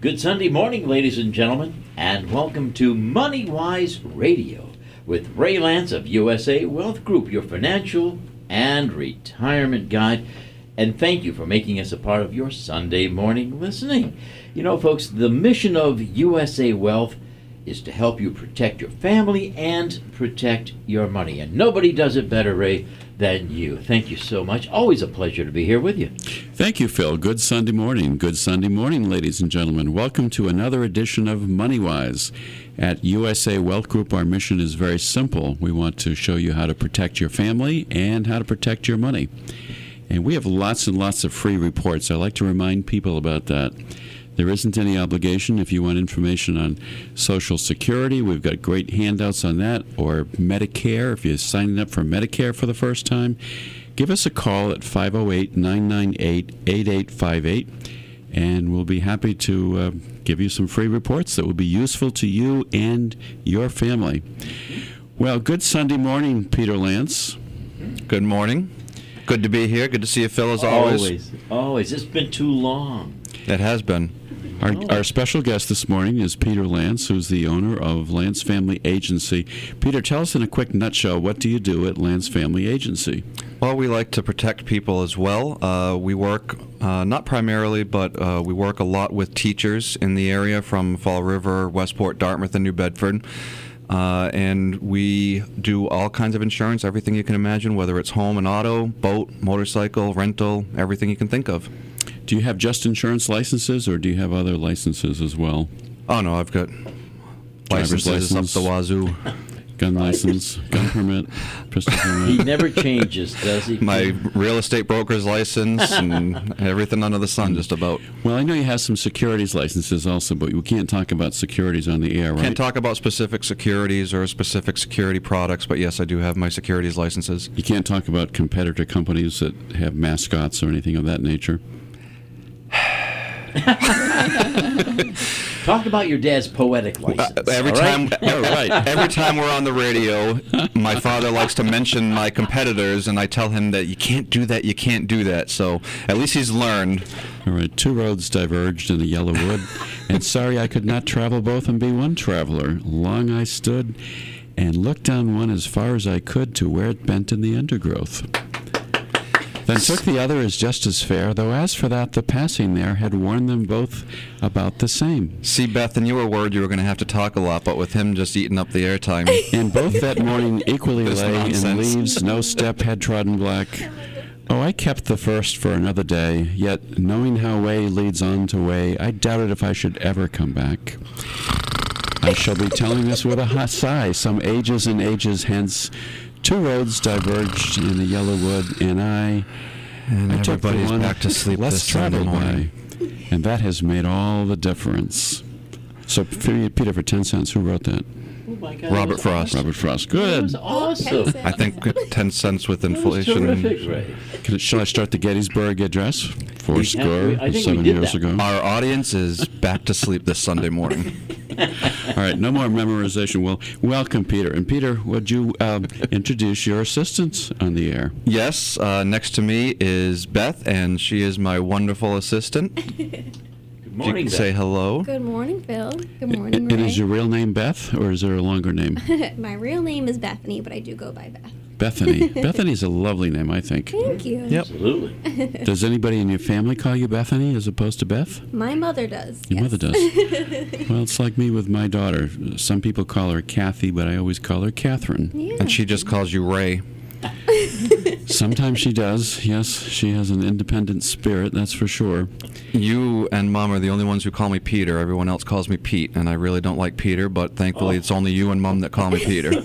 Good Sunday morning, ladies and gentlemen, and welcome to Money Wise Radio with Ray Lance of USA Wealth Group, your financial and retirement guide. And thank you for making us a part of your Sunday morning listening. You know, folks, the mission of USA Wealth is to help you protect your family and protect your money. And nobody does it better, Ray, than you. Thank you so much. Always a pleasure to be here with you. Thank you, Phil. Good Sunday morning. Good Sunday morning, ladies and gentlemen. Welcome to another edition of MoneyWise. At USA Wealth Group, our mission is very simple. We want to show you how to protect your family and how to protect your money. And we have lots and lots of free reports. I like to remind people about that. There isn't any obligation. If you want information on Social Security, we've got great handouts on that, or Medicare. If you're signing up for Medicare for the first time, give us a call at 508-998-8858, and we'll be happy to give you some free reports that will be useful to you and your family. Well, good Sunday morning, Peter Lance. Good morning. Good to be here. Good to see you, Phil, as always. Always. Always. It's been too long. It has been. Our special guest this morning is Peter Lance, who's the owner of Lance Family Agency. Peter, tell us in a quick nutshell, what do you do at Lance Family Agency? Well, we like to protect people as well. We work, not primarily, but we work a lot with teachers in the area from Fall River, Westport, Dartmouth, and New Bedford. And we do all kinds of insurance, everything you can imagine, whether it's home and auto, boat, motorcycle, rental, everything you can think of. Do you have just insurance licenses, or do you have other licenses as well? Oh, no, I've got driver's licenses license, up the wazoo. Gun license, gun permit, pistol permit. He never changes, does he? My real estate broker's license and everything under the sun, just about. Well, I know you have some securities licenses also, but we can't talk about securities on the air, right? Can't talk about specific securities or specific security products, but yes, I do have my securities licenses. You can't talk about competitor companies that have mascots or anything of that nature? Talk about your dad's poetic license. Every time we're on the radio, my father likes to mention my competitors, and I tell him that you can't do that, you can't do that. So at least he's learned. All right, two roads diverged in the yellow wood, and sorry I could not travel both and be one traveler. Long I stood and looked down one as far as I could to where it bent in the undergrowth. Then took the other as just as fair, though as for that the passing there had warned them both about the same. See, Beth, and you were worried you were going to have to talk a lot, but with him just eating up the airtime. And both that morning equally lay in leaves, no step had trodden black. Oh, I kept the first for another day, yet knowing how way leads on to way, I doubted if I should ever come back. I shall be telling this with a hot sigh, some ages and ages hence. Two roads diverged in the yellow wood, and I took the one back to sleep less traveled by, and that has made all the difference. So, Peter, for 10 cents, who wrote that? Oh my God, Robert Frost. Awesome. Robert Frost. Good. That was awesome. I think 10 cents with inflation. That was terrific, right? Shall I start the Gettysburg Address? Seven years ago. Our audience is back to sleep this Sunday morning. All right, no more memorization. Well, welcome, Peter. And, Peter, would you introduce your assistants on the air? Yes. Next to me is Beth, and she is my wonderful assistant. Good morning, Beth. Say hello. Good morning, Phil. Good morning, Ray. And is your real name Beth, or is there a longer name? My real name is Bethany, but I do go by Beth. Bethany. Bethany's a lovely name, I think. Thank you. Yep. Absolutely. Does anybody in your family call you Bethany as opposed to Beth? My mother does. Your mother does. Well, it's like me with my daughter. Some people call her Kathy, but I always call her Catherine. Yeah. And she just calls you Ray. Sometimes she does. Yes, she has an independent spirit, that's for sure. You and Mom are the only ones who call me Peter. Everyone else calls me Pete, and I really don't like Peter, but thankfully it's only you and Mom that call me Peter.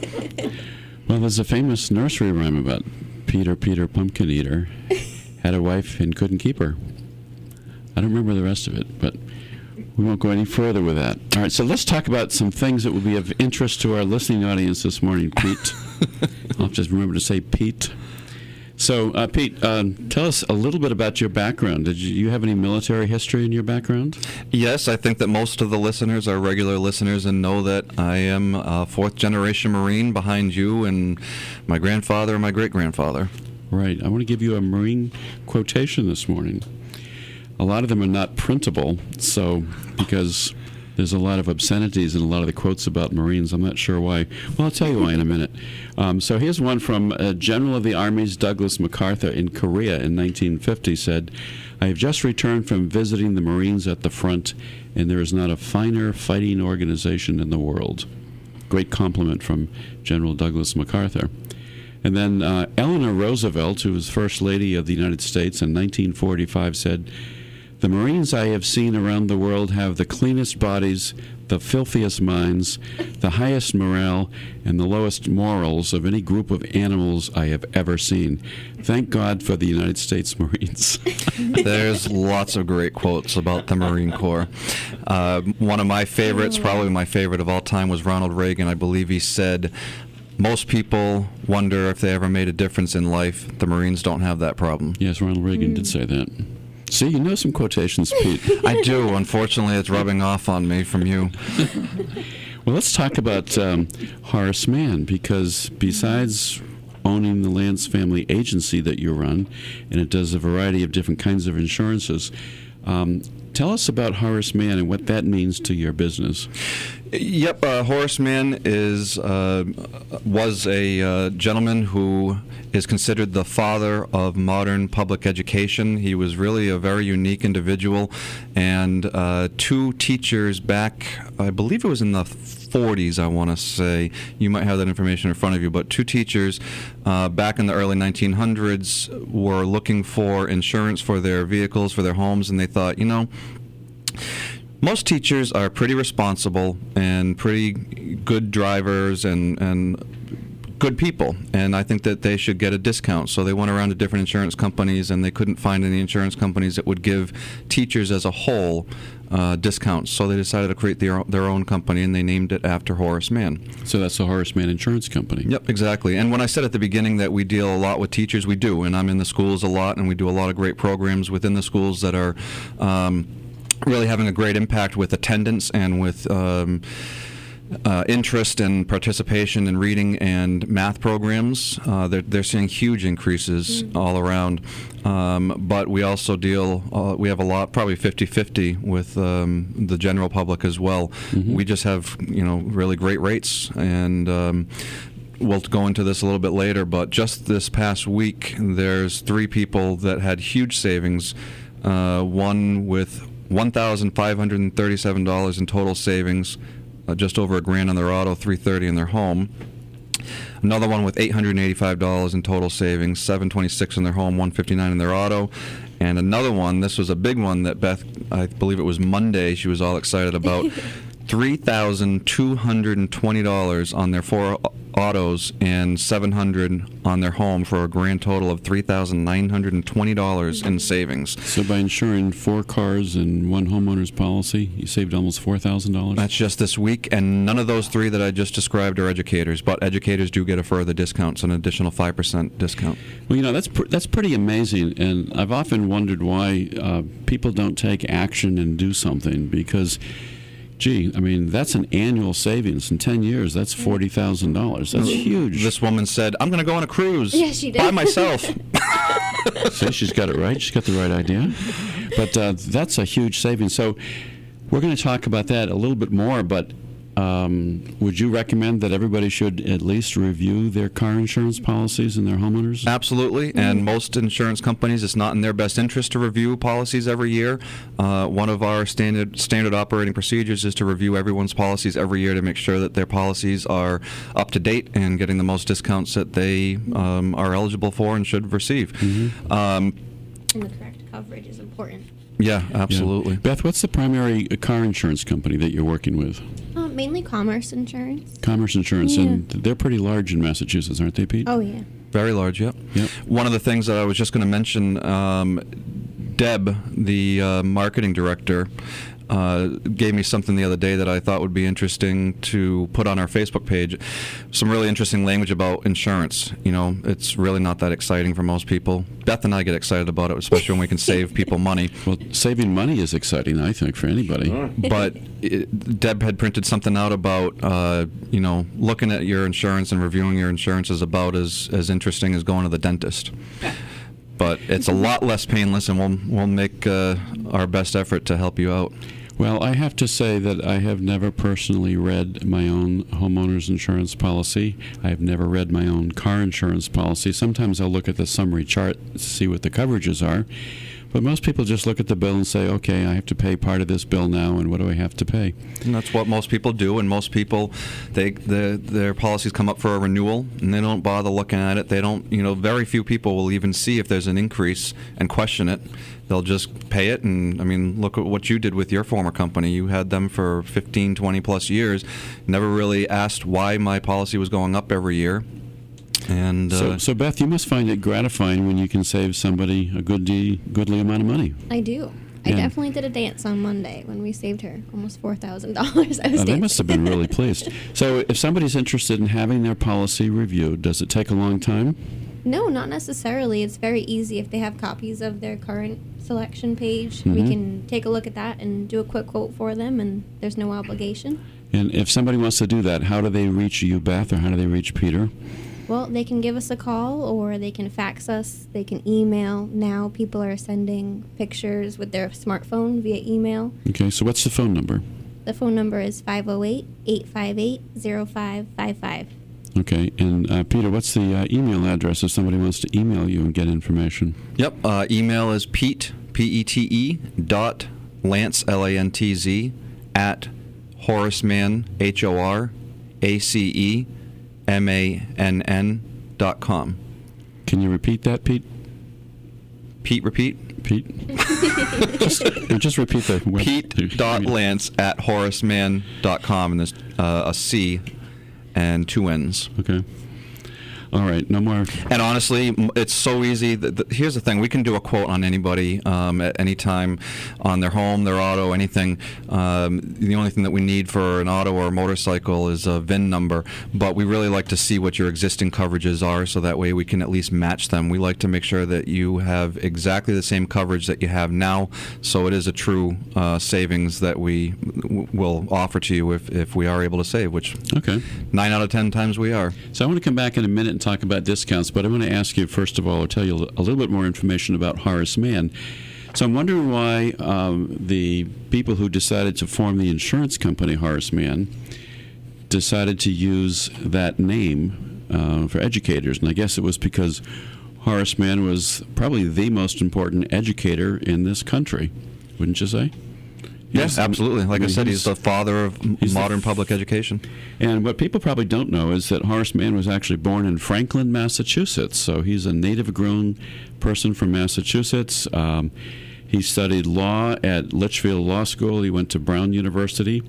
Well, there's a famous nursery rhyme about Peter, Peter, Pumpkin Eater, had a wife and couldn't keep her. I don't remember the rest of it, but we won't go any further with that. All right, so let's talk about some things that would be of interest to our listening audience this morning, Pete. I'll just remember to say Pete. So, Pete, tell us a little bit about your background. Did you have any military history in your background? Yes, I think that most of the listeners are regular listeners and know that I am a fourth-generation Marine behind you and my grandfather and my great-grandfather. Right. I want to give you a Marine quotation this morning. A lot of them are not printable, so because there's a lot of obscenities and a lot of the quotes about Marines. I'm not sure why. Well, I'll tell you why in a minute. So here's one from General of the Army's Douglas MacArthur in Korea in 1950 said, "I have just returned from visiting the Marines at the front, and there is not a finer fighting organization in the world." Great compliment from General Douglas MacArthur. And then Eleanor Roosevelt, who was First Lady of the United States in 1945, said, "The Marines I have seen around the world have the cleanest bodies, the filthiest minds, the highest morale, and the lowest morals of any group of animals I have ever seen. Thank God for the United States Marines." There's lots of great quotes about the Marine Corps. One of my favorites, probably my favorite of all time, was Ronald Reagan. I believe he said, "Most people wonder if they ever made a difference in life. The Marines don't have that problem." Yes, Ronald Reagan did say that. See, you know some quotations, Pete. I do. Unfortunately, it's rubbing off on me from you. Well, let's talk about Horace Mann, because besides owning the Lance Family Agency that you run, and it does a variety of different kinds of insurances, tell us about Horace Mann and what that means to your business. Yep, Horace Mann was a gentleman who is considered the father of modern public education. He was really a very unique individual, and two teachers back, I believe it was in the 40s, I want to say. You might have that information in front of you, but two teachers back in the early 1900s were looking for insurance for their vehicles, for their homes, and they thought, you know, most teachers are pretty responsible and pretty good drivers and good people, and I think that they should get a discount. So they went around to different insurance companies, and they couldn't find any insurance companies that would give teachers as a whole discounts. So they decided to create their own company, and they named it after Horace Mann. So that's the Horace Mann Insurance Company. Yep, exactly. And when I said at the beginning that we deal a lot with teachers, we do. And I'm in the schools a lot, and we do a lot of great programs within the schools that are really having a great impact with attendance and with interest and participation in reading and math programs. They're seeing huge increases all around. But we also deal, we have a lot, probably 50-50 with the general public as well. Mm-hmm. We just have, you know, really great rates, and we'll go into this a little bit later, but just this past week, there's three people that had huge savings, one with $1,537 in total savings, just over $1,000 on their auto, $330 in their home. Another one with $885 in total savings, $726 in their home, $159 in their auto. And another one, this was a big one that Beth, I believe it was Monday, she was all excited about, $3,220 on their four autos and $700 on their home for a grand total of $3,920 in savings. So by insuring four cars and one homeowner's policy, you saved almost $4,000? That's just this week, and none of those three that I just described are educators, but educators do get a further discount, so an additional 5% discount. Well, you know, that's pretty amazing, and I've often wondered why people don't take action and do something, because gee, I mean, that's an annual savings. In 10 years, that's $40,000. That's huge. This woman said, "I'm going to go on a cruise." Yes, she did. By myself. See, she's got it right. She's got the right idea. But that's a huge savings. So we're going to talk about that a little bit more, but would you recommend that everybody should at least review their car insurance policies and their homeowners? Absolutely, and most insurance companies, it's not in their best interest to review policies every year. One of our standard operating procedures is to review everyone's policies every year to make sure that their policies are up to date and getting the most discounts that they are eligible for and should receive. Mm-hmm. And the correct coverage is important. Yeah, absolutely. Yeah. Beth, what's the primary car insurance company that you're working with? Mainly Commerce Insurance. Commerce Insurance, yeah. And they're pretty large in Massachusetts, aren't they, Pete? Oh, yeah. Very large, yep. Yep. One of the things that I was just going to mention, Deb, the marketing director, gave me something the other day that I thought would be interesting to put on our Facebook page. Some really interesting language about insurance. You know, it's really not that exciting for most people. Beth and I get excited about it, especially when we can save people money. Well, saving money is exciting, I think, for anybody. Sure. But Deb had printed something out about, you know, looking at your insurance and reviewing your insurance is about as interesting as going to the dentist. but it's a lot less painless, and we'll make our best effort to help you out. Well, I have to say that I have never personally read my own homeowner's insurance policy. I have never read my own car insurance policy. Sometimes I'll look at the summary chart to see what the coverages are. But most people just look at the bill and say, okay, I have to pay part of this bill now, and what do I have to pay? And that's what most people do, and most people, their policies come up for a renewal, and they don't bother looking at it. They don't, you know, very few people will even see if there's an increase and question it. They'll just pay it, and, I mean, look at what you did with your former company. You had them for 15, 20-plus years, never really asked why my policy was going up every year. And so, Beth, you must find it gratifying when you can save somebody a goodly amount of money. I do. Yeah. I definitely did a dance on Monday when we saved her almost $4,000. They must have been really pleased. So if somebody's interested in having their policy reviewed, does it take a long time? No, not necessarily. It's very easy if they have copies of their current selection page. Mm-hmm. We can take a look at that and do a quick quote for them, and there's no obligation. And if somebody wants to do that, how do they reach you, Beth, or how do they reach Peter? Well, they can give us a call, or they can fax us, they can email. Now people are sending pictures with their smartphone via email. Okay, so what's the phone number? The phone number is 508-858-0555. Okay, and Peter, what's the email address if somebody wants to email you and get information? Yep, email is Pete, P-E-T-E, dot Lance, L-A-N-T-Z, at Horace Mann, H-O-R-A-C-E, mann.com. Can you repeat that, Pete? Pete, repeat? Pete. just repeat the web. Pete.Lance at horacemann.com, and there's a C and two N's. Okay. All right, no more. And honestly, it's so easy. Here's the thing. We can do a quote on anybody at any time on their home, their auto, anything. The only thing that we need for an auto or a motorcycle is a VIN number, but we really like to see what your existing coverages are so that way we can at least match them. We like to make sure that you have exactly the same coverage that you have now, so it is a true savings that we will offer to you if we are able to save, which 9 out of 10 times we are. So I want to come back in a minute and talk about discounts, but I want to ask you, first of all, I'll tell you a little bit more information about Horace Mann. So I'm wondering why the people who decided to form the insurance company Horace Mann decided to use that name for educators, and I guess it was because Horace Mann was probably the most important educator in this country, wouldn't you say? Yes, absolutely. Like I said, he's the father of modern public education. And what people probably don't know is that Horace Mann was actually born in Franklin, Massachusetts. So he's a native-grown person from Massachusetts. He studied law at Litchfield Law School. He went to Brown University.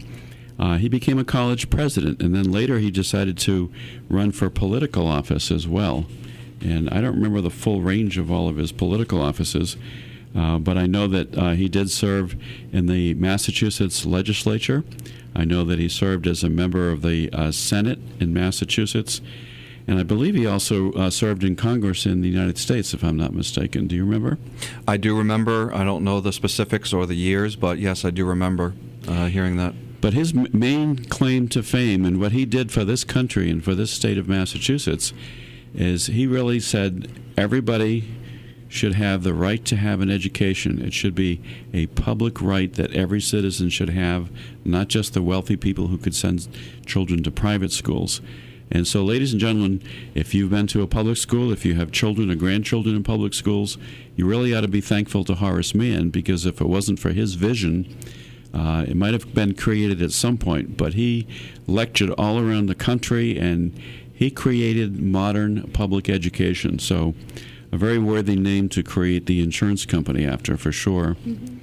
He became a college president, and then later he decided to run for political office as well. And I don't remember the full range of all of his political offices. But I know that he did serve in the Massachusetts legislature. I know that he served as a member of the Senate in Massachusetts. And I believe he also served in Congress in the United States, if I'm not mistaken. Do you remember? I do remember. I don't know the specifics or the years, but yes, I do remember hearing that. But his main claim to fame and what he did for this country and for this state of Massachusetts is he really said everybody should have the right to have an education. It should be a public right that every citizen should have, not just the wealthy people who could send children to private schools. And so, ladies and gentlemen, if you've been to a public school, if you have children or grandchildren in public schools, you really ought to be thankful to Horace Mann, because if it wasn't for his vision, it might have been created at some point, but he lectured all around the country, and he created modern public education. So a very worthy name to create the insurance company after, for sure. Mm-hmm.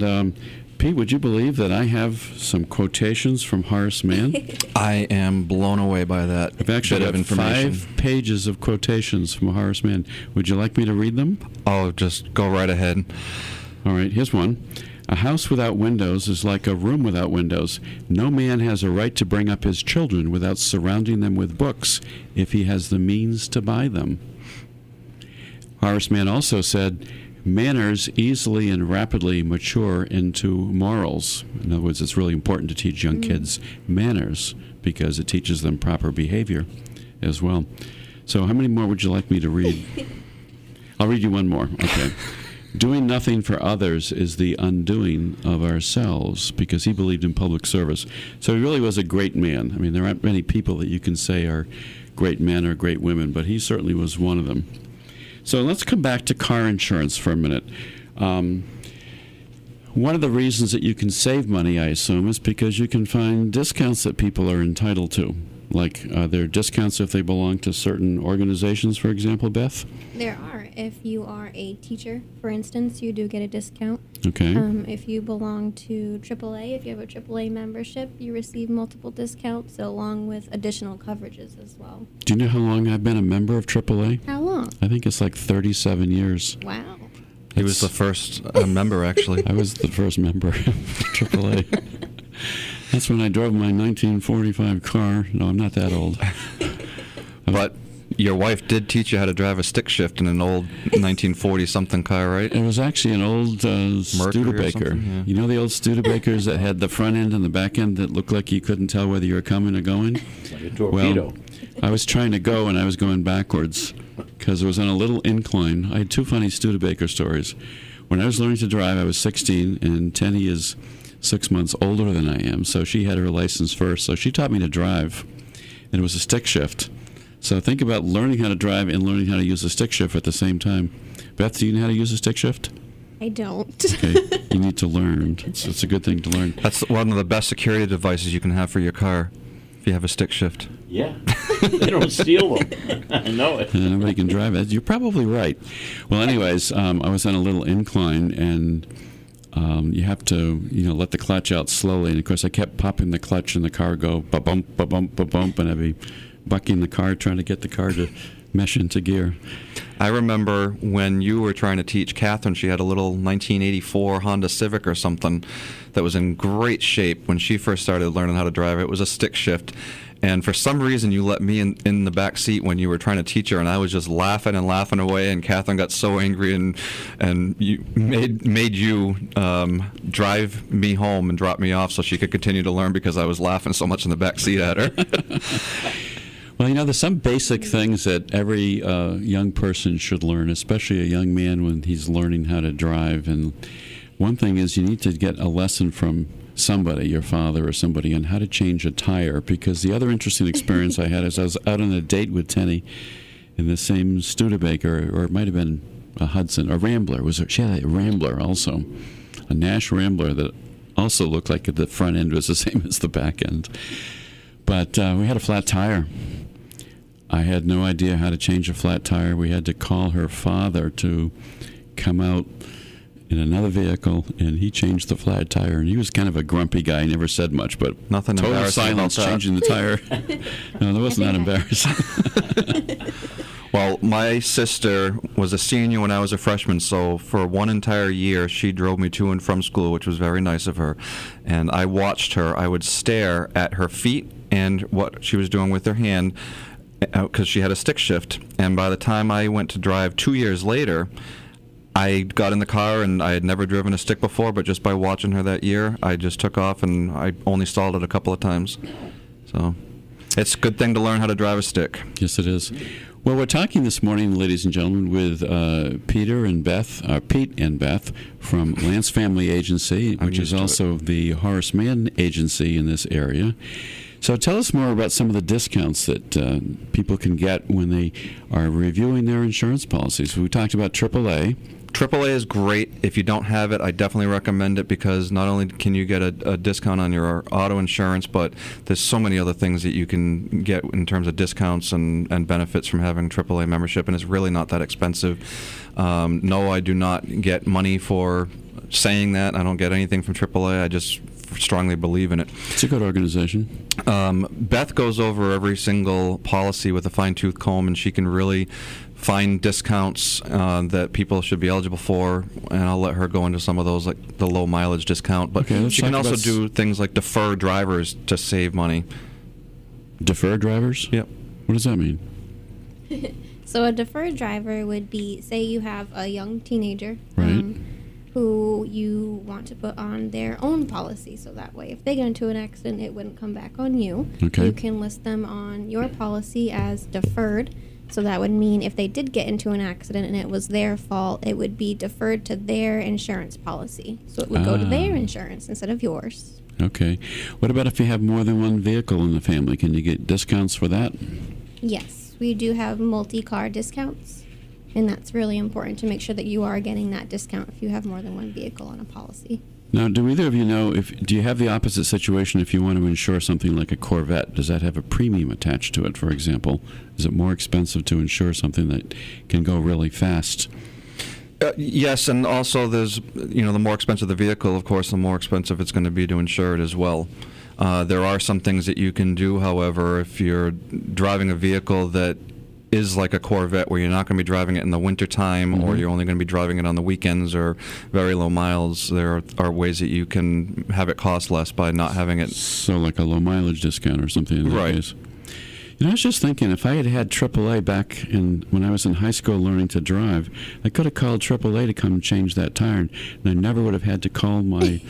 And Pete, would you believe that I have some quotations from Horace Mann? I am blown away by that. I've actually got 5 pages of quotations from Horace Mann. Would you like me to read them? Oh, just go right ahead. All right, here's one. A house without windows is like a room without windows. No man has a right to bring up his children without surrounding them with books if he has the means to buy them. Horace Mann also said, manners easily and rapidly mature into morals. In other words, it's really important to teach young kids manners, because it teaches them proper behavior as well. So how many more would you like me to read? I'll read you one more. Okay. Doing nothing for others is the undoing of ourselves, because he believed in public service. So he really was a great man. I mean, there aren't many people that you can say are great men or great women, but he certainly was one of them. So let's come back to car insurance for a minute. One of the reasons that you can save money, I assume, is because you can find discounts that people are entitled to. Like, there are discounts if they belong to certain organizations, for example, Beth? There are. If you are a teacher, for instance, you do get a discount. Okay. If you belong to AAA, if you have a AAA membership, you receive multiple discounts, along with additional coverages as well. Do you know how long I've been a member of AAA? How long? I think it's like 37 years. Wow. He was the first member, actually. I was the first member of AAA. That's when I drove my 1945 car. No, I'm not that old. But your wife did teach you how to drive a stick shift in an old 1940-something car, right? It was actually an old Studebaker. Yeah. You know the old Studebakers that had the front end and the back end that looked like you couldn't tell whether you were coming or going? Like a torpedo. Well, I was trying to go, and I was going backwards because it was on a little incline. I had two funny Studebaker stories. When I was learning to drive, I was 16, and Tenny is 6 months older than I am, so she had her license first. So she taught me to drive, and it was a stick shift. So think about learning how to drive and learning how to use a stick shift at the same time. Beth, do you know how to use a stick shift? I don't. Okay, you need to learn. It's a good thing to learn. That's one of the best security devices you can have for your car, if you have a stick shift. Yeah. They don't steal them. I know it. And nobody can drive it. You're probably right. Well, anyways, I was on a little incline, and you have to, let the clutch out slowly. And, of course, I kept popping the clutch and the car go ba-bump, ba-bump, ba-bump, and I'd be bucking the car, trying to get the car to mesh into gear. I remember when you were trying to teach Catherine, she had a little 1984 Honda Civic or something that was in great shape when she first started learning how to drive. It was a stick shift. And for some reason, you let me in the back seat when you were trying to teach her, and I was just laughing and laughing away. And Catherine got so angry, and you made you drive me home and drop me off so she could continue to learn because I was laughing so much in the back seat at her. Well, there's some basic things that every young person should learn, especially a young man when he's learning how to drive. And one thing is you need to get a lesson from somebody, your father or somebody, on how to change a tire. Because the other interesting experience I had is I was out on a date with Tenny in the same Studebaker, or it might have been a Hudson, a Rambler. She had a Rambler also, a Nash Rambler that also looked like the front end was the same as the back end. But we had a flat tire. I had no idea how to change a flat tire. We had to call her father to come out in another vehicle, and he changed the flat tire, and he was kind of a grumpy guy. He never said much, but nothing total silence changing the tire. No, that wasn't that embarrassing. Well, my sister was a senior when I was a freshman, so for one entire year she drove me to and from school, which was very nice of her. And I watched her. I would stare at her feet and what she was doing with her hand, because she had a stick shift. And by the time I went to drive 2 years later, I got in the car, and I had never driven a stick before, but just by watching her that year, I just took off, and I only stalled it a couple of times. So it's a good thing to learn how to drive a stick. Yes, it is. Well, we're talking this morning, ladies and gentlemen, with Pete and Beth from Lance Family Agency, which is also the Horace Mann Agency in this area. So tell us more about some of the discounts that people can get when they are reviewing their insurance policies. We talked about AAA. AAA is great. If you don't have it, I definitely recommend it, because not only can you get a discount on your auto insurance, but there's so many other things that you can get in terms of discounts and benefits from having AAA membership, and it's really not that expensive. No, I do not get money for saying that. I don't get anything from AAA. I just strongly believe in it. It's a good organization. Beth goes over every single policy with a fine-tooth comb, and she can really find discounts that people should be eligible for, and I'll let her go into some of those, like the low mileage discount. But okay, she can also do things like defer drivers to save money. Defer drivers? Yep. What does that mean? So a deferred driver would be, say you have a young teenager, right? Who you want to put on their own policy, so that way if they get into an accident, it wouldn't come back on you. Okay. You can list them on your policy as deferred, So that would mean if they did get into an accident and it was their fault, it would be deferred to their insurance policy. So it would go to their insurance instead of yours. Okay. What about if you have more than one vehicle in the family? Can you get discounts for that? Yes, we do have multi-car discounts. And that's really important to make sure that you are getting that discount if you have more than one vehicle on a policy. Now, do either of you know, do you have the opposite situation if you want to insure something like a Corvette? Does that have a premium attached to it, for example? Is it more expensive to insure something that can go really fast? Yes, and also there's, the more expensive the vehicle, of course, the more expensive it's going to be to insure it as well. There are some things that you can do, however, if you're driving a vehicle that is like a Corvette where you're not going to be driving it in the wintertime or you're only going to be driving it on the weekends or very low miles. There are ways that you can have it cost less by not having it. So like a low mileage discount or something in that case. I was just thinking, if I had had AAA back when I was in high school learning to drive, I could have called AAA to come and change that tire, and I never would have had to call my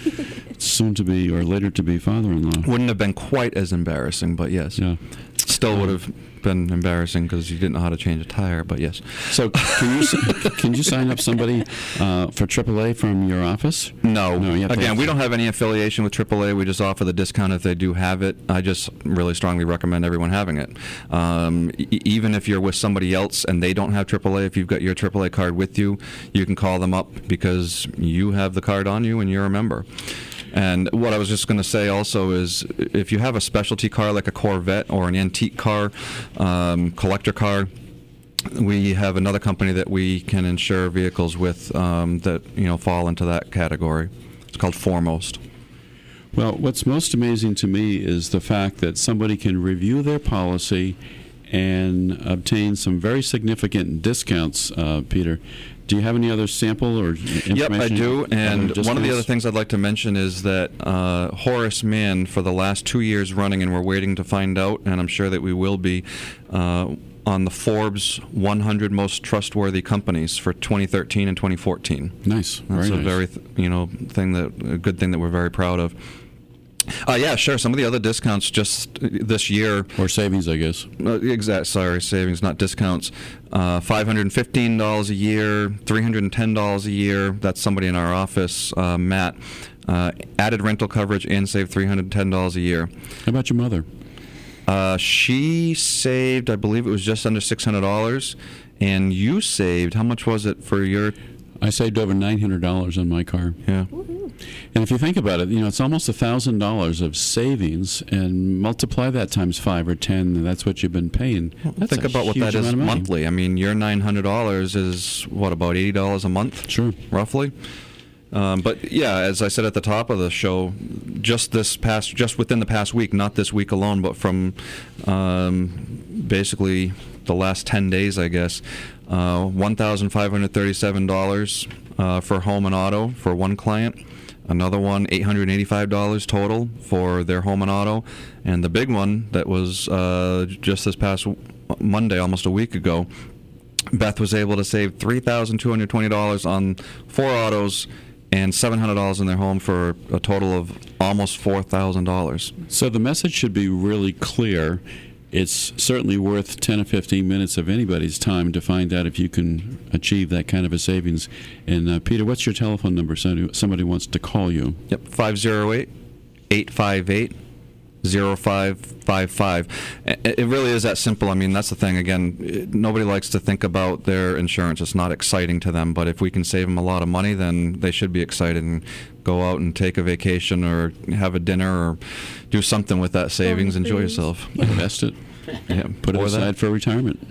soon-to-be or later-to-be father-in-law. Wouldn't have been quite as embarrassing, but yes. Yeah. Still would have been embarrassing because you didn't know how to change a tire, but yes. So can you sign up somebody for AAA from your office? No. Again, we don't have any affiliation with AAA. We just offer the discount if they do have it. I just really strongly recommend everyone having it. Even if you're with somebody else and they don't have AAA, if you've got your AAA card with you, you can call them up because you have the card on you and you're a member. And what I was just going to say also is if you have a specialty car like a Corvette or an antique car, collector car, we have another company that we can insure vehicles with that fall into that category. It's called Foremost. Well, what's most amazing to me is the fact that somebody can review their policy and obtain some very significant discounts, Peter. Do you have any other sample or information? Yep, I do. And one of the other things I'd like to mention is that Horace Mann, for the last 2 years running, and we're waiting to find out, and I'm sure that we will be, on the Forbes 100 Most Trustworthy Companies for 2013 and 2014. Nice. That's a very, a good thing that we're very proud of. Yeah, sure. Some of the other discounts just this year. Or savings, I guess. Savings, not discounts. $515 a year, $310 a year. That's somebody in our office, Matt. Added rental coverage and saved $310 a year. How about your mother? She saved, I believe it was just under $600. And you saved, how much was it for your... I saved over $900 on my car. Yeah. Woo-hoo. And if you think about it, it's almost $1,000 of savings, and multiply that times 5 or 10, and that's what you've been paying. Well, think about what that is monthly. I mean, your $900 is what, about $80 a month? Sure, roughly. But yeah, as I said at the top of the show, just within the past week, not this week alone, but from basically the last 10 days, I guess. $1,537 for home and auto for one client. Another one, $885 total for their home and auto. And the big one that was just this past Monday, almost a week ago, Beth was able to save $3,220 on 4 autos and $700 in their home for a total of almost $4,000. So the message should be really clear. It's certainly worth 10 or 15 minutes of anybody's time to find out if you can achieve that kind of a savings. And, Peter, what's your telephone number? Somebody wants to call you. Yep, 508-858-0555. It really is that simple. I mean, that's the thing. Again, nobody likes to think about their insurance. It's not exciting to them. But if we can save them a lot of money, then they should be excited and go out and take a vacation or have a dinner or do something with that savings. Enjoy yourself. Invest it. Yeah. Put it aside for retirement.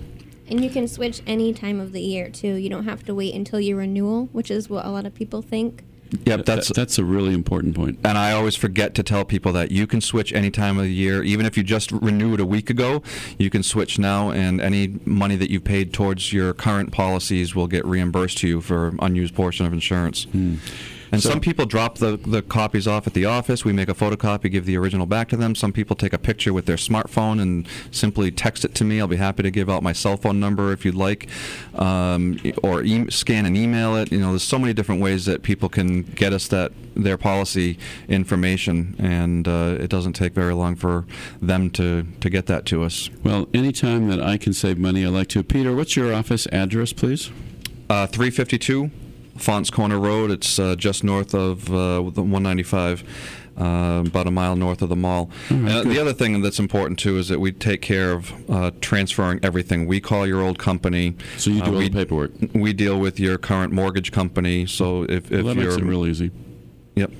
And you can switch any time of the year, too. You don't have to wait until your renewal, which is what a lot of people think. Yep, that's a really important point. And I always forget to tell people that you can switch any time of the year. Even if you just renewed a week ago, you can switch now, and any money that you paid towards your current policies will get reimbursed to you for unused portion of insurance. Hmm. And so, some people drop the copies off at the office. We make a photocopy, give the original back to them. Some people take a picture with their smartphone and simply text it to me. I'll be happy to give out my cell phone number if you'd like, or scan and email it. You know, there's so many different ways that people can get us their policy information, and it doesn't take very long for them to get that to us. Well, any time that I can save money, I like to. Peter, what's your office address, please? 352 Fonts Corner Road. It's just north of 195, about a mile north of the mall. The other thing that's important, too, is that we take care of transferring everything. We call your old company. So you do all the paperwork. We deal with your current mortgage company. So if that makes it real easy. Yep.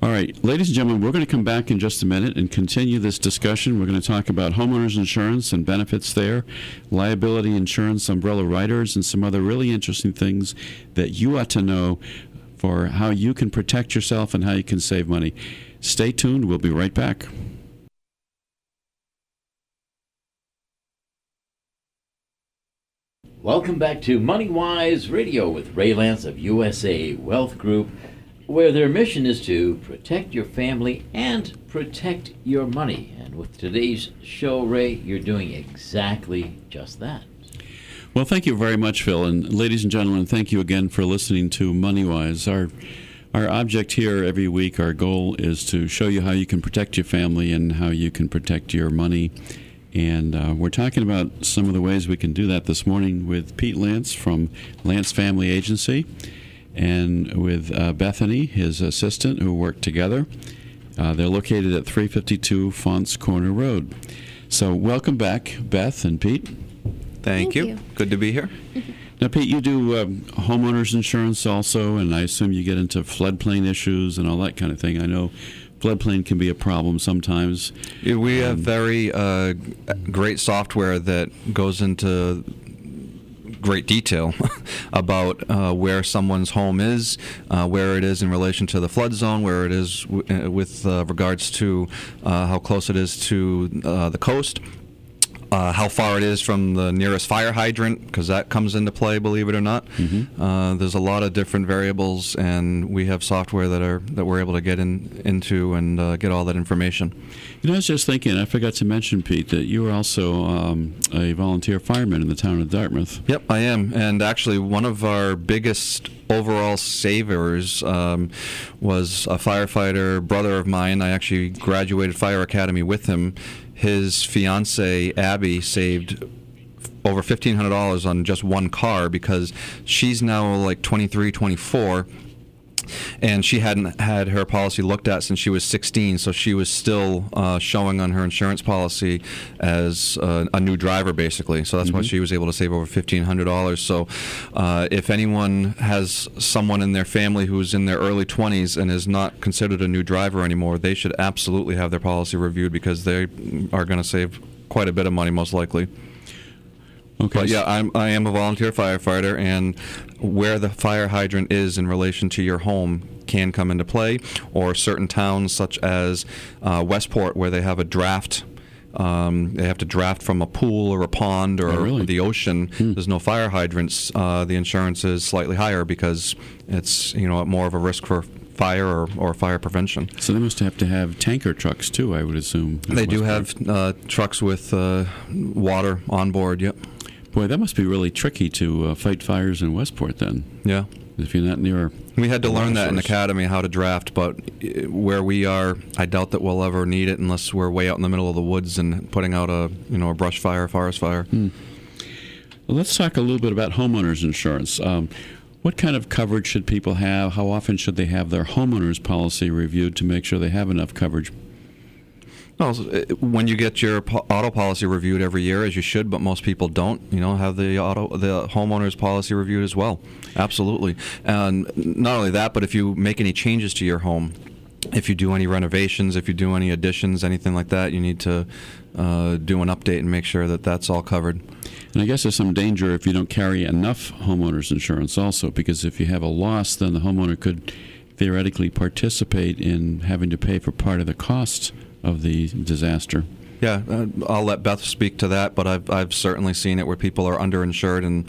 All right, ladies and gentlemen, we're going to come back in just a minute and continue this discussion. We're going to talk about homeowners insurance and benefits there, liability insurance, umbrella riders, and some other really interesting things that you ought to know for how you can protect yourself and how you can save money. Stay tuned. We'll be right back. Welcome back to Money Wise Radio with Ray Lance of USA Wealth Group, where their mission is to protect your family and protect your money. And with today's show, Ray, you're doing exactly just that. Well, thank you very much, Phil. And ladies and gentlemen, thank you again for listening to MoneyWise. Our object here every week, our goal is to show you how you can protect your family and how you can protect your money. And we're talking about some of the ways we can do that this morning with Pete Lance from Lance Family Agency, and with Bethany, his assistant, who work together. They're located at 352 Fonts Corner Road. So welcome back, Beth and Pete. Thank you. Good to be here. Now, Pete, you do homeowners insurance also, and I assume you get into floodplain issues and all that kind of thing. I know floodplain can be a problem sometimes. Yeah, we have very great software that goes into great detail about where someone's home is, where it is in relation to the flood zone, where it is with regards to how close it is to the coast, how far it is from the nearest fire hydrant, because that comes into play, believe it or not. Mm-hmm. There's a lot of different variables, and we have software that we're able to get into and get all that information. You know, I was just thinking, I forgot to mention, Pete, that you were also a volunteer fireman in the town of Dartmouth. Yep, I am, and actually one of our biggest overall savers was a firefighter brother of mine. I actually graduated Fire Academy with him. His fiance, Abby, saved over $1,500 on just one car, because she's now like 23, 24, and she hadn't had her policy looked at since she was 16, so she was still showing on her insurance policy as a new driver, basically. So that's why she was able to save over $1,500. So if anyone has someone in their family who's in their early 20s and is not considered a new driver anymore, they should absolutely have their policy reviewed, because they are going to save quite a bit of money, most likely. Okay. But yeah, I am a volunteer firefighter, and where the fire hydrant is in relation to your home can come into play, or certain towns such as Westport, where they have a draft. They have to draft from a pool or a pond or the ocean. There's no fire hydrants. The insurance is slightly higher because it's more of a risk for fire or fire prevention. So they must have to have tanker trucks too, I would assume. They do have trucks with water on board. Yep. Boy, that must be really tricky to fight fires in Westport then. Yeah. If you're not near. We had to learn that in Academy, how to draft, but where we are, I doubt that we'll ever need it unless we're way out in the middle of the woods and putting out a brush fire, forest fire. Well, let's talk a little bit about homeowners insurance. What kind of coverage should people have? How often should they have their homeowners policy reviewed to make sure they have enough coverage? Well, when you get your auto policy reviewed every year, as you should, but most people don't, have the homeowner's policy reviewed as well. Absolutely. And not only that, but if you make any changes to your home, if you do any renovations, if you do any additions, anything like that, you need to do an update and make sure that that's all covered. And I guess there's some danger if you don't carry enough homeowners insurance also, because if you have a loss, then the homeowner could theoretically participate in having to pay for part of the cost of the disaster. Yeah, I'll let Beth speak to that, but I've certainly seen it where people are underinsured, and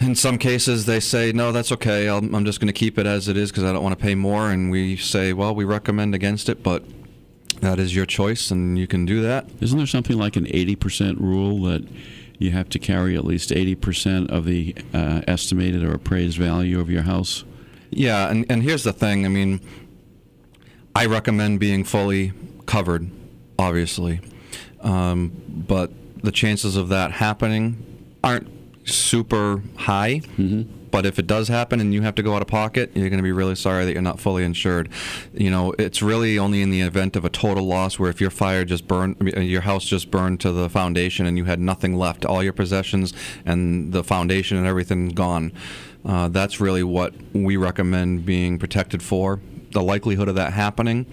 In some cases, they say, no, that's okay. I'm just going to keep it as it is because I don't want to pay more. And we say, well, we recommend against it, but that is your choice, and you can do that. Isn't there something like an 80% rule that you have to carry at least 80% of the estimated or appraised value of your house? Yeah, and here's the thing. I mean, I recommend being fully covered, obviously. But the chances of that happening aren't super high, but if it does happen and you have to go out of pocket, you're going to be really sorry that you're not fully insured. You know, it's really only in the event of a total loss where if your fire just burned, your house just burned to the foundation and you had nothing left, all your possessions and the foundation and everything gone. That's really what we recommend being protected for. The likelihood of that happening,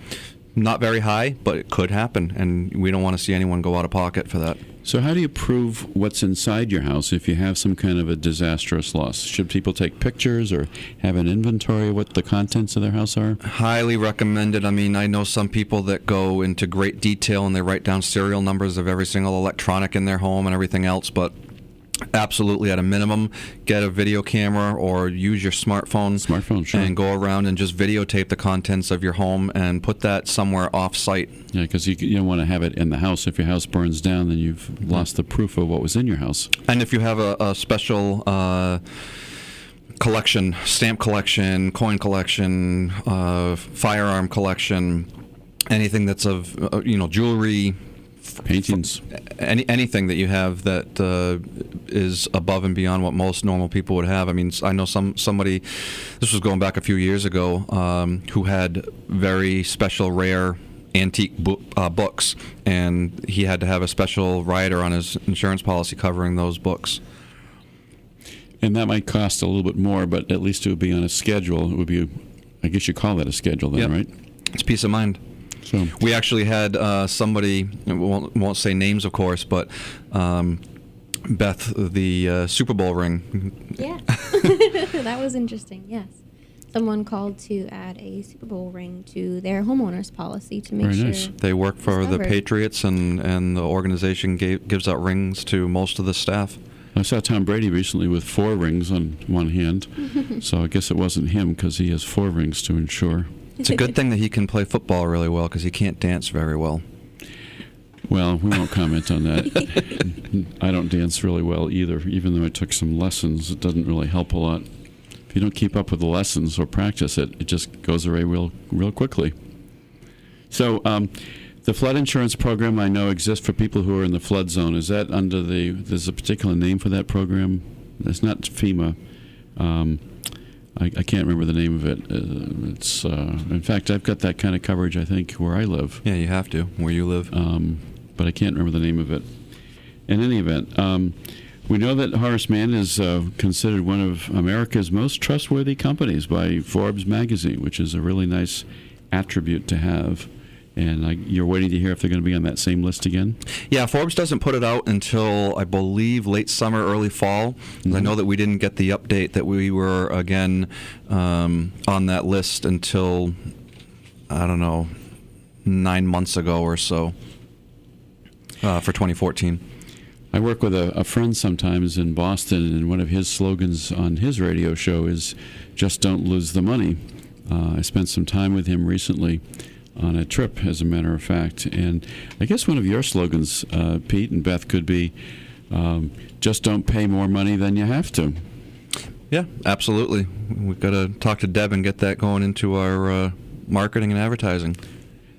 not very high, but it could happen, and we don't want to see anyone go out of pocket for that. So how do you prove what's inside your house if you have some kind of a disastrous loss? Should people take pictures or have an inventory of what the contents of their house are? Highly recommended. I mean, I know some people that go into great detail and they write down serial numbers of every single electronic in their home and everything else, but absolutely, at a minimum, get a video camera or use your smartphone, sure, and go around and just videotape the contents of your home and put that somewhere off-site. Yeah, because you don't want to have it in the house. If your house burns down, then you've lost the proof of what was in your house. And if you have a special collection, stamp collection, coin collection, firearm collection, anything that's of, jewelry, paintings, anything that you have that is above and beyond what most normal people would have. I mean, I know somebody, this was going back a few years ago, who had very special, rare antique books, and he had to have a special rider on his insurance policy covering those books. And that might cost a little bit more, but at least it would be on a schedule. It would be, I guess you call that a schedule then, right? It's peace of mind. So we actually had somebody, won't say names, of course, but Beth, the Super Bowl ring. Yeah, that was interesting, yes. Someone called to add a Super Bowl ring to their homeowner's policy to make sure. They work for the Patriots, and the organization gives out rings to most of the staff. I saw Tom Brady recently with 4 rings on one hand, so I guess it wasn't him because he has 4 rings to insure. It's a good thing that he can play football really well because he can't dance very well. Well, we won't comment on that. I don't dance really well either. Even though I took some lessons, it doesn't really help a lot. If you don't keep up with the lessons or practice it, it just goes away real quickly. So the flood insurance program I know exists for people who are in the flood zone. Is that under the, there's a particular name for that program? It's not FEMA. I can't remember the name of it. It's in fact, I've got that kind of coverage, I think, where I live. Yeah, you have to, where you live. But I can't remember the name of it. In any event, we know that Horace Mann is considered one of America's most trustworthy companies by Forbes magazine, which is a really nice attribute to have. And you're waiting to hear if they're going to be on that same list again? Yeah, Forbes doesn't put it out until, I believe, late summer, early fall. Mm-hmm. I know that we didn't get the update that we were, again, on that list until, I don't know, 9 months ago or so for 2014. I work with a friend sometimes in Boston, and one of his slogans on his radio show is, just don't lose the money. I spent some time with him recently on a trip, as a matter of fact. And I guess one of your slogans, Pete and Beth, could be, just don't pay more money than you have to. Yeah, absolutely. We've got to talk to Deb and get that going into our marketing and advertising.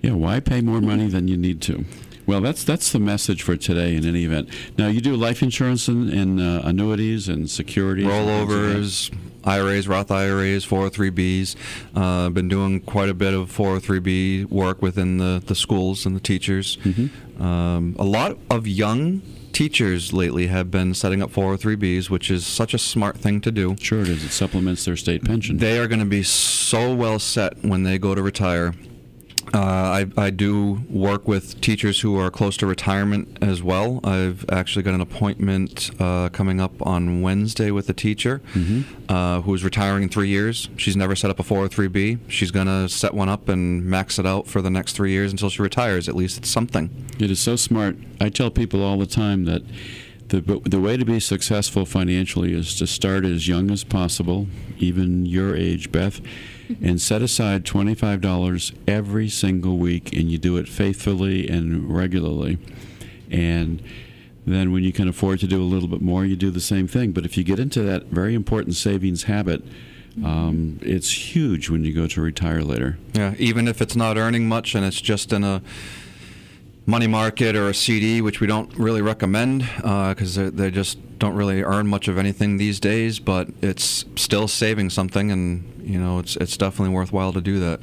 Yeah, why pay more money than you need to? Well, that's the message for today in any event. Now, you do life insurance and annuities and securities. Rollovers, IRAs, Roth IRAs, 403Bs. Been doing quite a bit of 403B work within the schools and the teachers. Mm-hmm. A lot of young teachers lately have been setting up 403Bs, which is such a smart thing to do. Sure it is. It supplements their state pension. They are going to be so well set when they go to retire. I do work with teachers who are close to retirement as well. I've actually got an appointment coming up on Wednesday with a teacher who's retiring in 3 years. She's never set up a 403B. She's going to set one up and max it out for the next 3 years until she retires. At least it's something. It is so smart. I tell people all the time that The way to be successful financially is to start as young as possible, even your age, Beth, and set aside $25 every single week, and you do it faithfully and regularly. And then when you can afford to do a little bit more, you do the same thing. But if you get into that very important savings habit, it's huge when you go to retire later. Yeah, even if it's not earning much and it's just in a money market or a CD, which we don't really recommend because they just don't really earn much of anything these days, but it's still saving something, and you know it's definitely worthwhile to do that.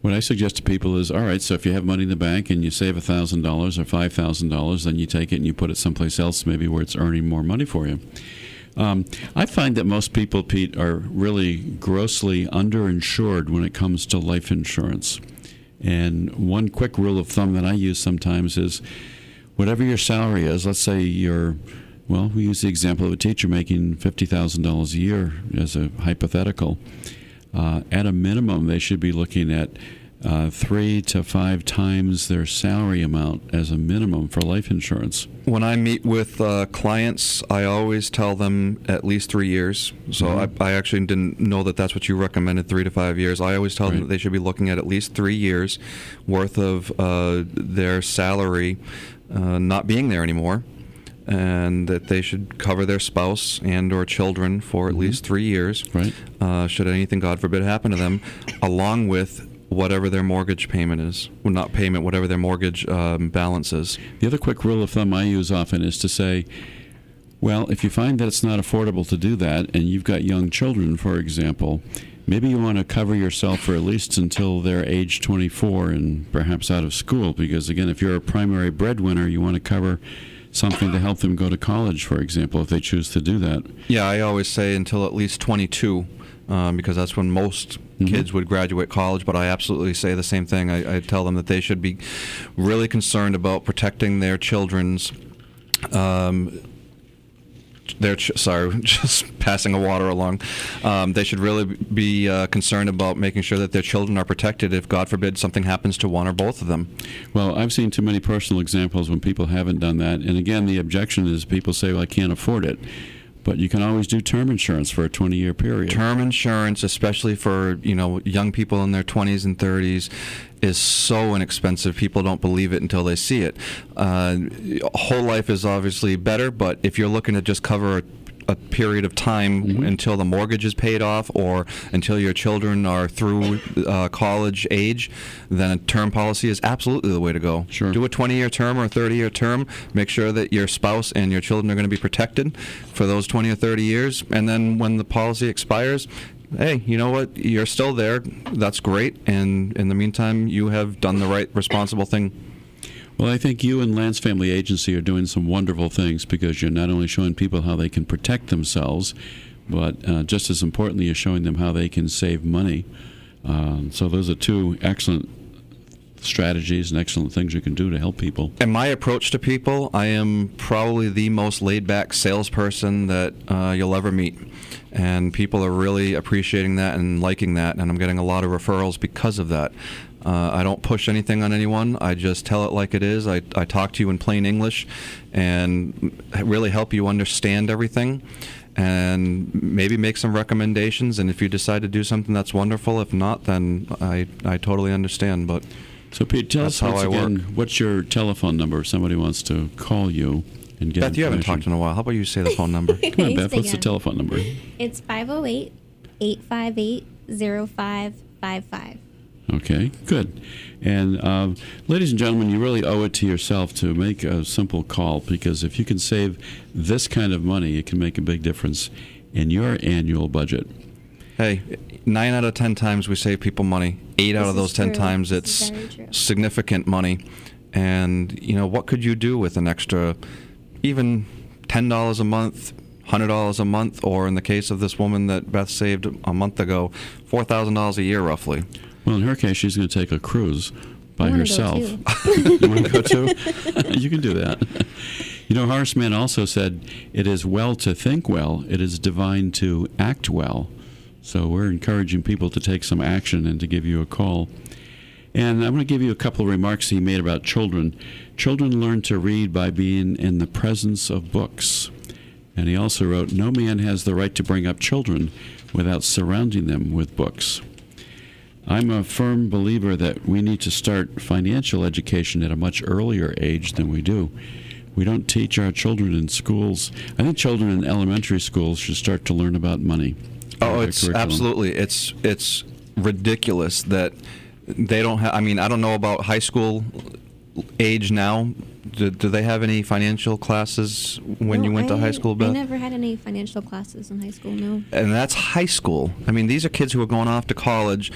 What I suggest to people is, all right, so if you have money in the bank and you save $1,000 or $5,000, then you take it and you put it someplace else, maybe where it's earning more money for you. I find that most people, Pete, are really grossly underinsured when it comes to life insurance. And one quick rule of thumb that I use sometimes is whatever your salary is, let's say you're, well, we use the example of a teacher making $50,000 a year as a hypothetical. At a minimum, they should be looking at 3 to 5 times their salary amount as a minimum for life insurance. When I meet with clients, I always tell them at least 3 years. So I actually didn't know that that's what you recommended, 3 to 5 years. I always tell them that they should be looking at least 3 years worth of their salary not being there anymore, and that they should cover their spouse and or children for at least 3 years, should anything, God forbid, happen to them, along with whatever their mortgage payment is, well, not payment, whatever their mortgage balance is. The other quick rule of thumb I use often is to say, well, if you find that it's not affordable to do that, and you've got young children, for example, maybe you want to cover yourself for at least until they're age 24 and perhaps out of school, because, again, if you're a primary breadwinner, you want to cover something to help them go to college, for example, if they choose to do that. Yeah, I always say until at least 22, because that's when most kids would graduate college, but I absolutely say the same thing. I tell them that they should be really concerned about protecting their children's they should really be concerned about making sure that their children are protected if, God forbid, something happens to one or both of them. Well, I've seen too many personal examples when people haven't done that. And again, the objection is people say, well, I can't afford it. But you can always do term insurance for a 20-year period. Term insurance, especially for, you know, young people in their 20s and 30s, is so inexpensive. People don't believe it until they see it. Whole life is obviously better, but if you're looking to just cover a period of time until the mortgage is paid off or until your children are through college age, then a term policy is absolutely the way to go. Sure. Do a 20-year term or a 30-year term. Make sure that your spouse and your children are going to be protected for those 20 or 30 years. And then when the policy expires, hey, you know what? You're still there. That's great. And in the meantime, you have done the right, responsible thing. Well, I think you and Lance Family Agency are doing some wonderful things because you're not only showing people how they can protect themselves, but just as importantly, you're showing them how they can save money. So those are two excellent strategies and excellent things you can do to help people. And my approach to people, I am probably the most laid-back salesperson that you'll ever meet. And people are really appreciating that and liking that, and I'm getting a lot of referrals because of that. I don't push anything on anyone. I just tell it like it is. I talk to you in plain English and really help you understand everything and maybe make some recommendations. And if you decide to do something, that's wonderful. If not, then I totally understand. But so, Pete, tell us once again, what's your telephone number if somebody wants to call you and get Beth, you haven't talked in a while. How about you say the phone number? Come on, Beth, what's the telephone number? It's 508-858-0555. Okay, good. And ladies and gentlemen, you really owe it to yourself to make a simple call, because if you can save this kind of money, it can make a big difference in your annual budget. Hey, 9 out of 10 times we save people money. 8 out of those 10 times it's significant money. And, you know, what could you do with an extra, even $10 a month, $100 a month, or in the case of this woman that Beth saved a month ago, $4,000 a year roughly? Well, in her case, she's going to take a cruise by herself. You want to go too? You can do that. You know, Horace Mann also said, it is well to think well, it is divine to act well. So we're encouraging people to take some action and to give you a call. And I'm going to give you a couple of remarks he made about children. Children learn to read by being in the presence of books. And he also wrote, no man has the right to bring up children without surrounding them with books. I'm a firm believer that we need to start financial education at a much earlier age than we do. We don't teach our children in schools. I think children in elementary schools should start to learn about money. Oh, it's absolutely. It's ridiculous that they don't have, I mean, I don't know about high school age now. Do they have any financial classes when you went to high school, Beth? I never had any financial classes in high school, no. And that's high school. I mean, these are kids who are going off to college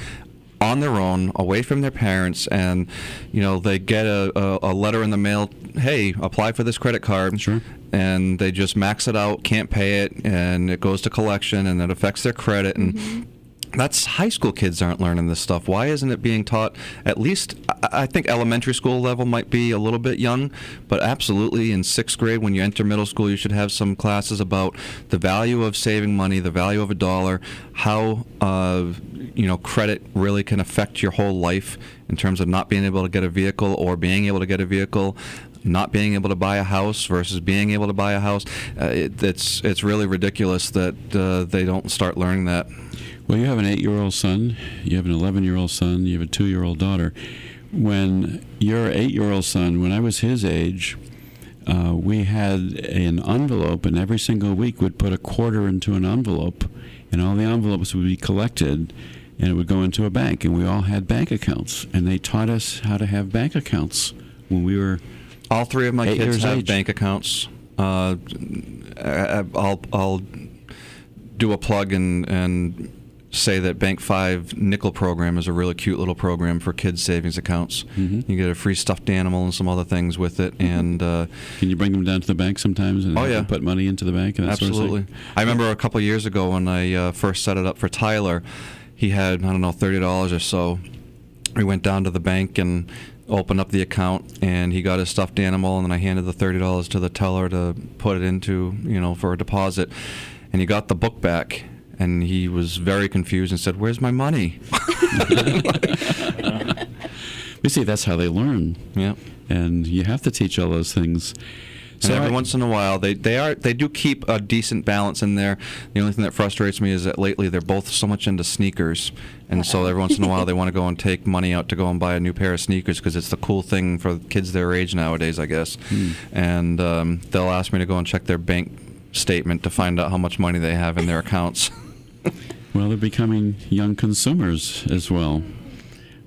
on their own, away from their parents, and, you know, they get a letter in the mail, hey, apply for this credit card. Sure. And they just max it out, can't pay it, and it goes to collection, and that affects their credit. And that's high school kids aren't learning this stuff. Why isn't it being taught? At least, I think elementary school level might be a little bit young, but absolutely in sixth grade when you enter middle school, you should have some classes about the value of saving money, the value of a dollar, how credit really can affect your whole life in terms of not being able to get a vehicle or being able to get a vehicle, not being able to buy a house versus being able to buy a house. It's really ridiculous that they don't start learning that. Well, you have an 8-year-old son, you have an 11-year-old son, you have a 2-year-old daughter. When your 8-year-old son, when I was his age, we had an envelope, and every single week we'd put a quarter into an envelope, and all the envelopes would be collected, and it would go into a bank, and we all had bank accounts, and they taught us how to have bank accounts when we were 8 years old. All three of my kids have bank accounts. I'll do a plug and say that Bank 5 Nickel program is a really cute little program for kids' savings accounts. Mm-hmm. You get a free stuffed animal and some other things with it. Mm-hmm. And can you bring them down to the bank sometimes and put money into the bank? And that Absolutely. Sort of thing? I remember a couple of years ago when I first set it up for Tyler, he had, I don't know, $30 or so. We went down to the bank and opened up the account, and he got his stuffed animal, and then I handed the $30 to the teller to put it into, for a deposit. And he got the book back. And he was very confused and said, "Where's my money?" You see, that's how they learn. Yeah, and you have to teach all those things. So and every once in a while, they do keep a decent balance in there. The only thing that frustrates me is that lately they're both so much into sneakers, and so every once in a while they want to go and take money out to go and buy a new pair of sneakers because it's the cool thing for kids their age nowadays, I guess. And they'll ask me to go and check their bank statement to find out how much money they have in their accounts. Well, they're becoming young consumers as well.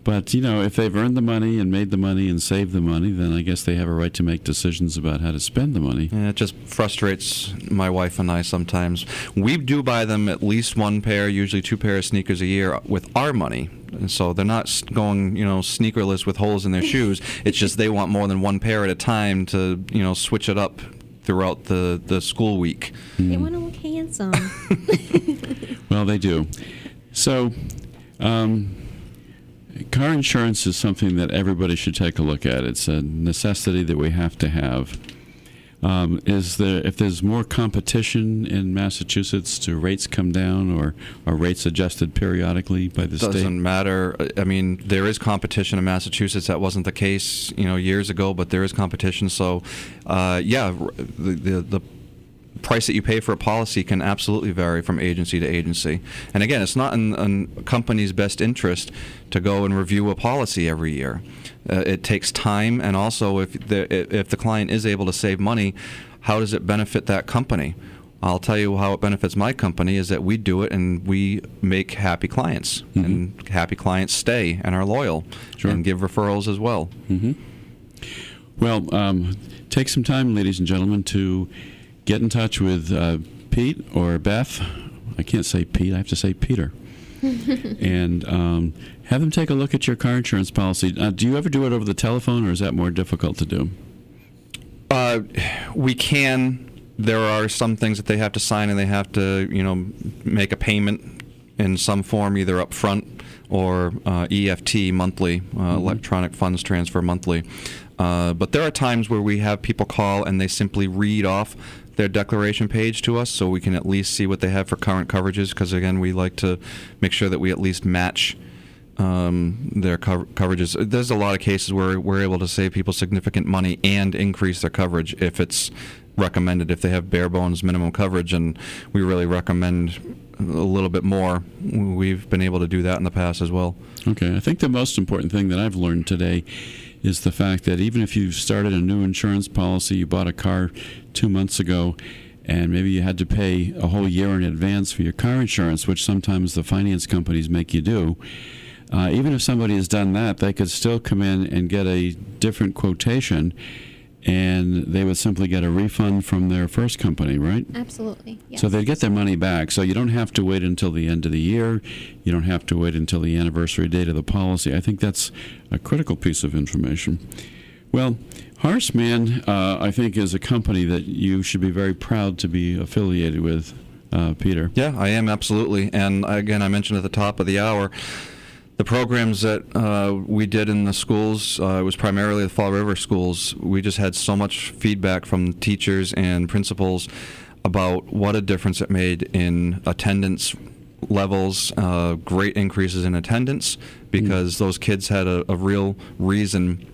But, if they've earned the money and made the money and saved the money, then I guess they have a right to make decisions about how to spend the money. Yeah, it just frustrates my wife and I sometimes. We do buy them at least one pair, usually two pairs of sneakers a year with our money. And so they're not going, sneakerless with holes in their shoes. It's just they want more than one pair at a time to, switch it up throughout the school week. They want to look handsome. Well, they do. So, car insurance is something that everybody should take a look at. It's a necessity that we have to have. If there's more competition in Massachusetts, do rates come down, or are rates adjusted periodically by the state? Doesn't matter. I mean, there is competition in Massachusetts. That wasn't the case, years ago, but there is competition. So, the price that you pay for a policy can absolutely vary from agency to agency. And again, it's not in a company's best interest to go and review a policy every year. It takes time, and also if the client is able to save money, how does it benefit that company? I'll tell you how it benefits my company is that we do it and we make happy clients, and happy clients stay and are loyal and give referrals as well. Well, take some time, ladies and gentlemen, to get in touch with Pete or Beth. I can't say Pete, I have to say Peter. And have them take a look at your car insurance policy. Do you ever do it over the telephone, or is that more difficult to do? We can. There are some things that they have to sign, and they have to, make a payment in some form, either up front or EFT monthly, electronic funds transfer monthly. But there are times where we have people call and they simply read off their declaration page to us so we can at least see what they have for current coverages, because, again, we like to make sure that we at least match their coverages. There's a lot of cases where we're able to save people significant money and increase their coverage if it's recommended, if they have bare bones minimum coverage, and we really recommend a little bit more. We've been able to do that in the past as well. Okay. I think the most important thing that I've learned today is the fact that even if you've started a new insurance policy, you bought a car 2 months ago, and maybe you had to pay a whole year in advance for your car insurance, which sometimes the finance companies make you do. Even if somebody has done that, they could still come in and get a different quotation, and they would simply get a refund from their first company, right? Absolutely, yes. So they'd get their money back. So you don't have to wait until the end of the year. You don't have to wait until the anniversary date of the policy. I think that's a critical piece of information. Well, Horace Mann, I think, is a company that you should be very proud to be affiliated with, Peter. Yeah, I am, absolutely. And, again, I mentioned at the top of the hour, the programs that we did in the schools, it was primarily the Fall River schools. We just had so much feedback from teachers and principals about what a difference it made in attendance levels, great increases in attendance, because those kids had a real reason.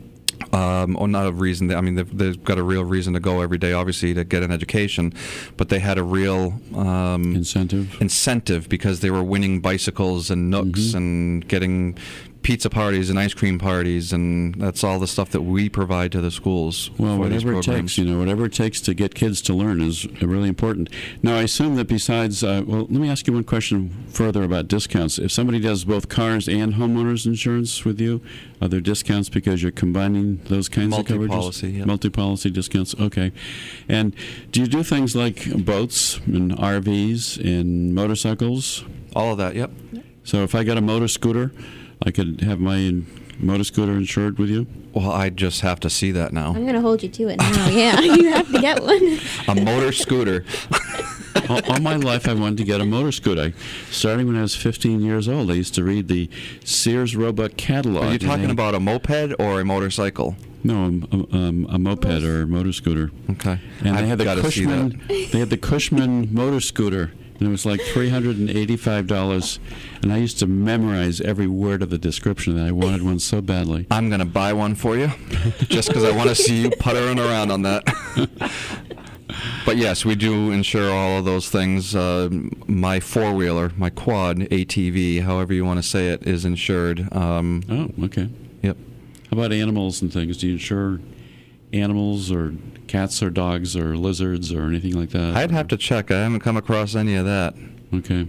Or not a reason. I mean, they've got a real reason to go every day, obviously, to get an education. But they had a real incentive because they were winning bicycles and nooks and getting pizza parties and ice cream parties, and that's all the stuff that we provide to the schools. Well, whatever it takes, whatever it takes to get kids to learn is really important. Now, I assume that besides, let me ask you one question further about discounts. If somebody does both cars and homeowners insurance with you, are there discounts because you're combining those kinds of coverages? Multi-policy, yeah. Multi-policy discounts, okay. And do you do things like boats and RVs and motorcycles? All of that, yep. So if I got a motor scooter, I could have my motor scooter insured with you? Well, I just have to see that now. I'm going to hold you to it now, yeah. You have to get one. A motor scooter. All my life I wanted to get a motor scooter. Starting when I was 15 years old, I used to read the Sears Roebuck catalog. Are you talking about a moped or a motorcycle? No, a moped or a motor scooter. Okay. And I've got to see that. They had the Cushman motor scooter. And it was like $385, and I used to memorize every word of the description. That I wanted one so badly. I'm going to buy one for you, just because I want to see you puttering around on that. But yes, we do insure all of those things. My four-wheeler, my quad, ATV, however you want to say it, is insured. Oh, okay. Yep. How about animals and things? Do you insure animals or cats or dogs or lizards or anything like that? I'd have to check. I haven't come across any of that. Okay.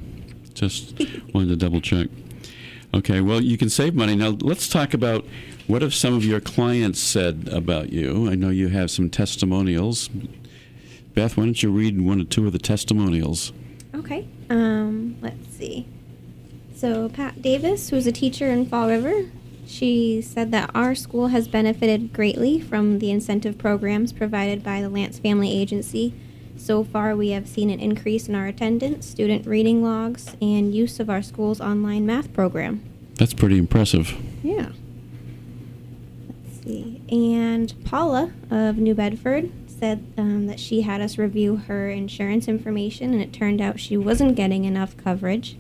Just wanted to double check. Okay. Well, you can save money. Now, let's talk about what have some of your clients said about you. I know you have some testimonials. Beth, why don't you read one or two of the testimonials? Okay. Let's see. So Pat Davis, who's a teacher in Fall River, she said that our school has benefited greatly from the incentive programs provided by the Lance Family Agency. So far, we have seen an increase in our attendance, student reading logs, and use of our school's online math program. That's pretty impressive. Yeah. Let's see. And Paula of New Bedford said that she had us review her insurance information, and it turned out she wasn't getting enough coverage.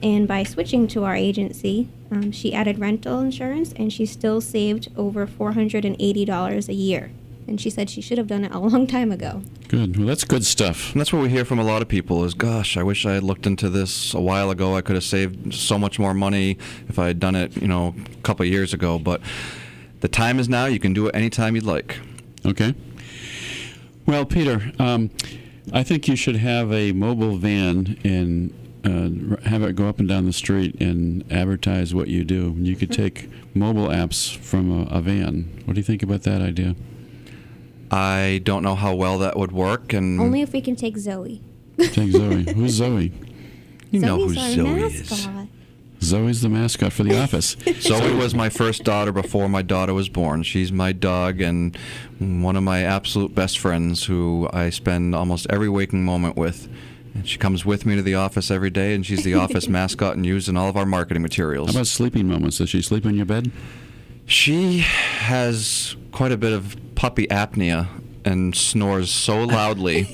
And by switching to our agency, she added rental insurance, and she still saved over $480 a year. And she said she should have done it a long time ago. Good. Well, that's good stuff. And that's what we hear from a lot of people is, gosh, I wish I had looked into this a while ago. I could have saved so much more money if I had done it, a couple of years ago. But the time is now. You can do it anytime you'd like. Okay. Well, Peter, I think you should have a mobile van and have it go up and down the street and advertise what you do. You could take mobile apps from a van. What do you think about that idea? I don't know how well that would work. And only if we can take Zoe. Take Zoe. Who's Zoe? You Zoe's know who our Zoe mascot. Is. Zoe's the mascot for the office. Zoe was my first daughter before my daughter was born. She's my dog and one of my absolute best friends who I spend almost every waking moment with. And she comes with me to the office every day, and she's the office mascot and used in all of our marketing materials. How about sleeping moments? Does she sleep in your bed? She has quite a bit of puppy apnea and snores so loudly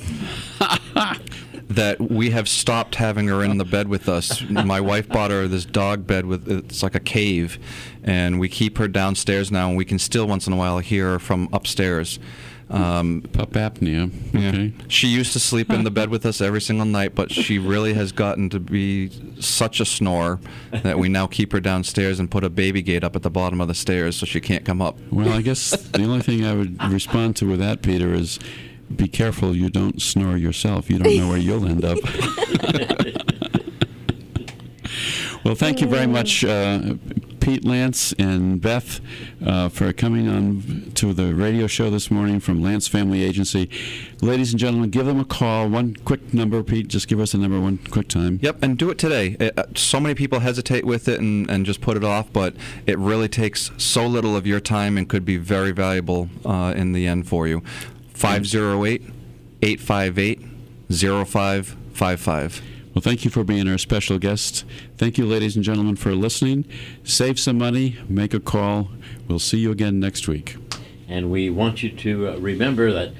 that we have stopped having her in the bed with us. My wife bought her this dog bed with, it's like a cave, and we keep her downstairs now, and we can still once in a while hear her from upstairs. Pup apnea. Okay. Yeah. She used to sleep in the bed with us every single night, but she really has gotten to be such a snorer that we now keep her downstairs and put a baby gate up at the bottom of the stairs so she can't come up. Well, I guess the only thing I would respond to with that, Peter, is be careful you don't snore yourself. You don't know where you'll end up. Well, thank you very much, Pete, Lance, and Beth, for coming on to the radio show this morning from Lance Family Agency. Ladies and gentlemen, give them a call. One quick number, Pete. Just give us a number one quick time. Yep, and do it today. So many people hesitate with it and just put it off, but it really takes so little of your time and could be very valuable in the end for you. 508-858-0555. Well, thank you for being our special guest. Thank you, ladies and gentlemen, for listening. Save some money. Make a call. We'll see you again next week. And we want you to remember that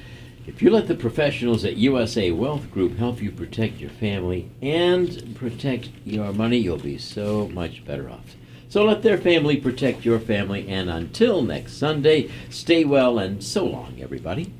if you let the professionals at USA Wealth Group help you protect your family and protect your money, you'll be so much better off. So let their family protect your family. And until next Sunday, stay well and so long, everybody.